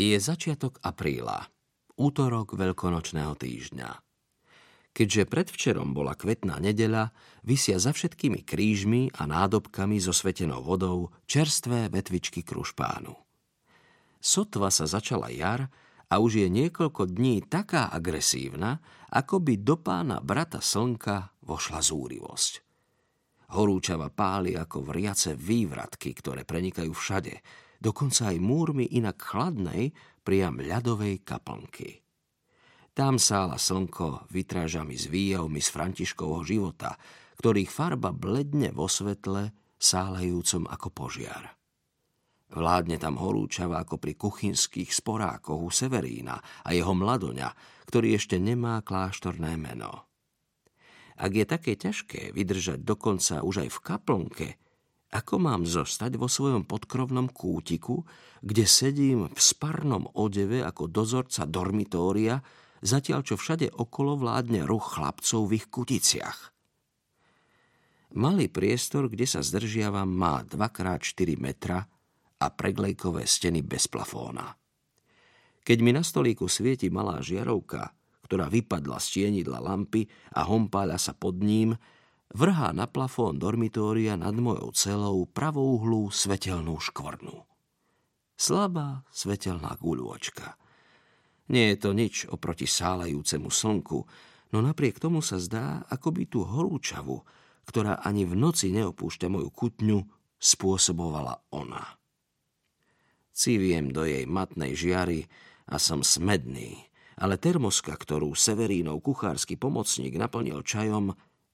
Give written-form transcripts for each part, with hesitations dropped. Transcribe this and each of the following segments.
Je začiatok apríla, útorok veľkonočného týždňa. Keďže predvčerom bola kvetná nedeľa, visia za všetkými krížmi a nádobkami so svetenou vodou čerstvé vetvičky krušpánu. Sotva sa začala jar a už je niekoľko dní taká agresívna, ako by do pána brata slnka vošla zúrivosť. Horúčava páli ako vriace vývratky, ktoré prenikajú všade, dokonca aj múrmi inak chladnej, priam ľadovej kaplnky. Tam sála slnko vytrážami s výjavmi z Františkovho života, ktorých farba bledne vo svetle, sálajúcom ako požiar. Vládne tam horúčava ako pri kuchynských sporákoch u Severína a jeho Mladuňa, ktorý ešte nemá kláštorné meno. Ak je také ťažké vydržať dokonca už aj v kaplnke, ako mám zostať vo svojom podkrovnom kútiku, kde sedím v sparnom odeve ako dozorca dormitória, zatiaľ čo všade okolo vládne ruch chlapcov v ich kuticiach? Malý priestor, kde sa zdržiavam, má 2x4 metra a preglejkové steny bez plafóna. Keď mi na stolíku svieti malá žiarovka, ktorá vypadla z tienidla lampy a hompáľa sa pod ním, vrhá na plafón dormitória nad mojou celou pravouhlú svetelnú škvrnu. Slabá svetelná guľôčka. Nie je to nič oproti sálajúcemu slnku, no napriek tomu sa zdá, akoby tú horúčavu, ktorá ani v noci neopúšťa moju kutňu, spôsobovala ona. Civiem do jej matnej žiary a som smedný, ale termoska, ktorú Severínov kuchársky pomocník naplnil čajom,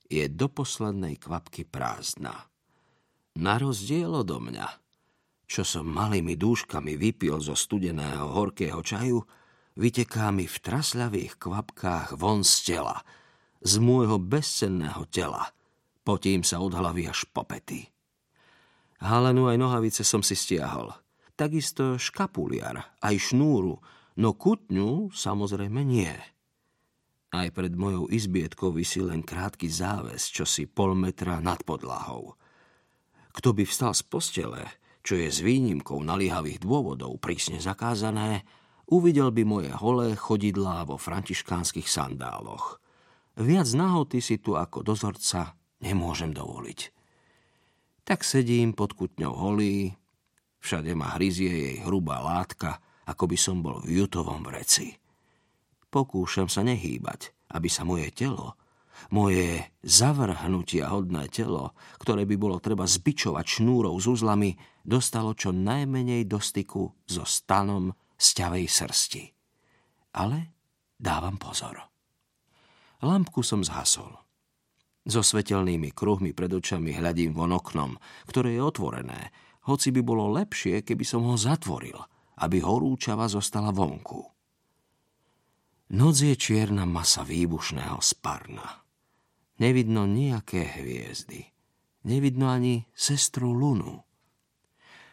je do poslednej kvapky prázdna. Na rozdiel odo mňa, čo som malými dúškami vypil zo studeného horkého čaju, vyteká mi v trasľavých kvapkách von z tela, z môjho bezcenného tela. Potím sa od hlavy až po pety. Halenu aj nohavice som si stiahol. Takisto škapuliar, aj šnúru, no kutňu samozrejme nie. Aj pred mojou izbietkou visí len krátky záves, čosi 0,5 metra nad podlahou. Kto by vstal z postele, čo je s výnimkou naliehavých dôvodov prísne zakázané, uvidel by moje holé chodidlá vo františkánskych sandáloch. Viac nahoty si tu ako dozorca nemôžem dovoliť. Tak sedím pod kutňou holí, všade ma hryzie jej hrubá látka, ako by som bol v jutovom vreci. Pokúšam sa nehýbať, aby sa moje telo, moje zavrhnutia hodné telo, ktoré by bolo treba zbičovať šnúrov s uzlami, dostalo čo najmenej do styku so stanom sťavej srsti. Ale dávam pozor. Lampku som zhasol. So svetelnými kruhmi pred očami hľadím von oknom, ktoré je otvorené, hoci by bolo lepšie, keby som ho zatvoril, aby horúčava zostala vonku. Noc je čierna masa výbušného sparna. Nevidno nejaké hviezdy. Nevidno ani sestru Lunu.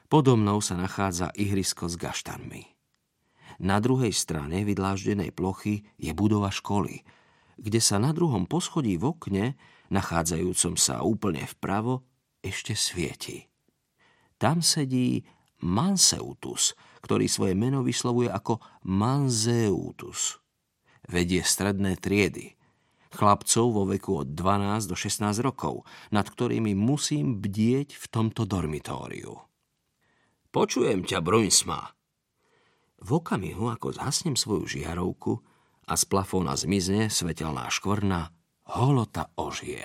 Podo mnou sa nachádza ihrisko s gaštanmi. Na druhej strane vydláždenej plochy je budova školy, kde sa na druhom poschodí v okne, nachádzajúcom sa úplne vpravo, ešte svieti. Tam sedí Manseutus, ktorý svoje meno vyslovuje ako Manseutus. Vedie stredné triedy, chlapcov vo veku od 12 do 16 rokov, nad ktorými musím bdieť v tomto dormitóriu. Počujem ťa, Bruinsma. V okamihu, ako zhasnem svoju žiarovku a z plafóna zmizne svetelná škvrna, holota ožije.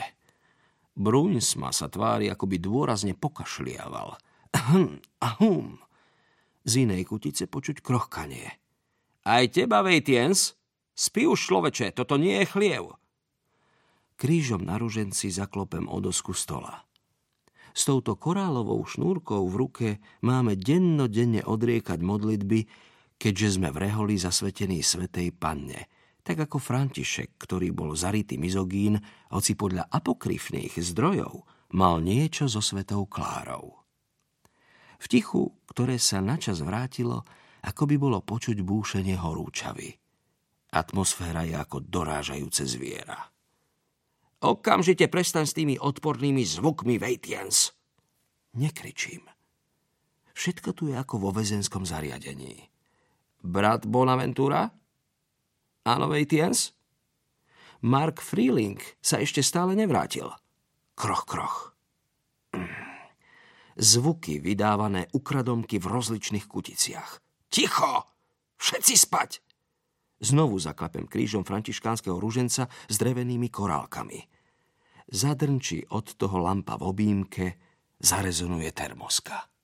Bruinsma sa tvári, ako by dôrazne pokašliaval. Ahm, ahum. Z inej kutice počuť krochkanie. Aj teba, Vejtiens? Spí už, človeče, toto nie je chliev. Krížom na ruženci zaklopem o dosku stola. S touto korálovou šnúrkou v ruke máme dennodenne odriekať modlitby, keďže sme v reholi zasvetení svätej Panne, tak ako František, ktorý bol zarytý mizogín, hoci podľa apokryfných zdrojov mal niečo so svätou Klárou. V tichu, ktoré sa načas vrátilo, ako by bolo počuť búšenie horúčavy. Atmosféra je ako dorážajúce zviera. Okamžite prestaň s tými odpornými zvukmi, Vejtiens! Nekričím. Všetko tu je ako vo väzenskom zariadení. brat Bonaventura? Áno, Vejtiens? Mark Freeling sa ešte stále nevrátil. Kroch, kroch. Zvuky vydávané ukradomky v rozličných kuticiach. Ticho! Všetci spať! Znovu zaklepem krížom františkánskeho ruženca s drevenými korálkami. Zadrnčí od toho lampa v obýmke, zarezonuje termoska.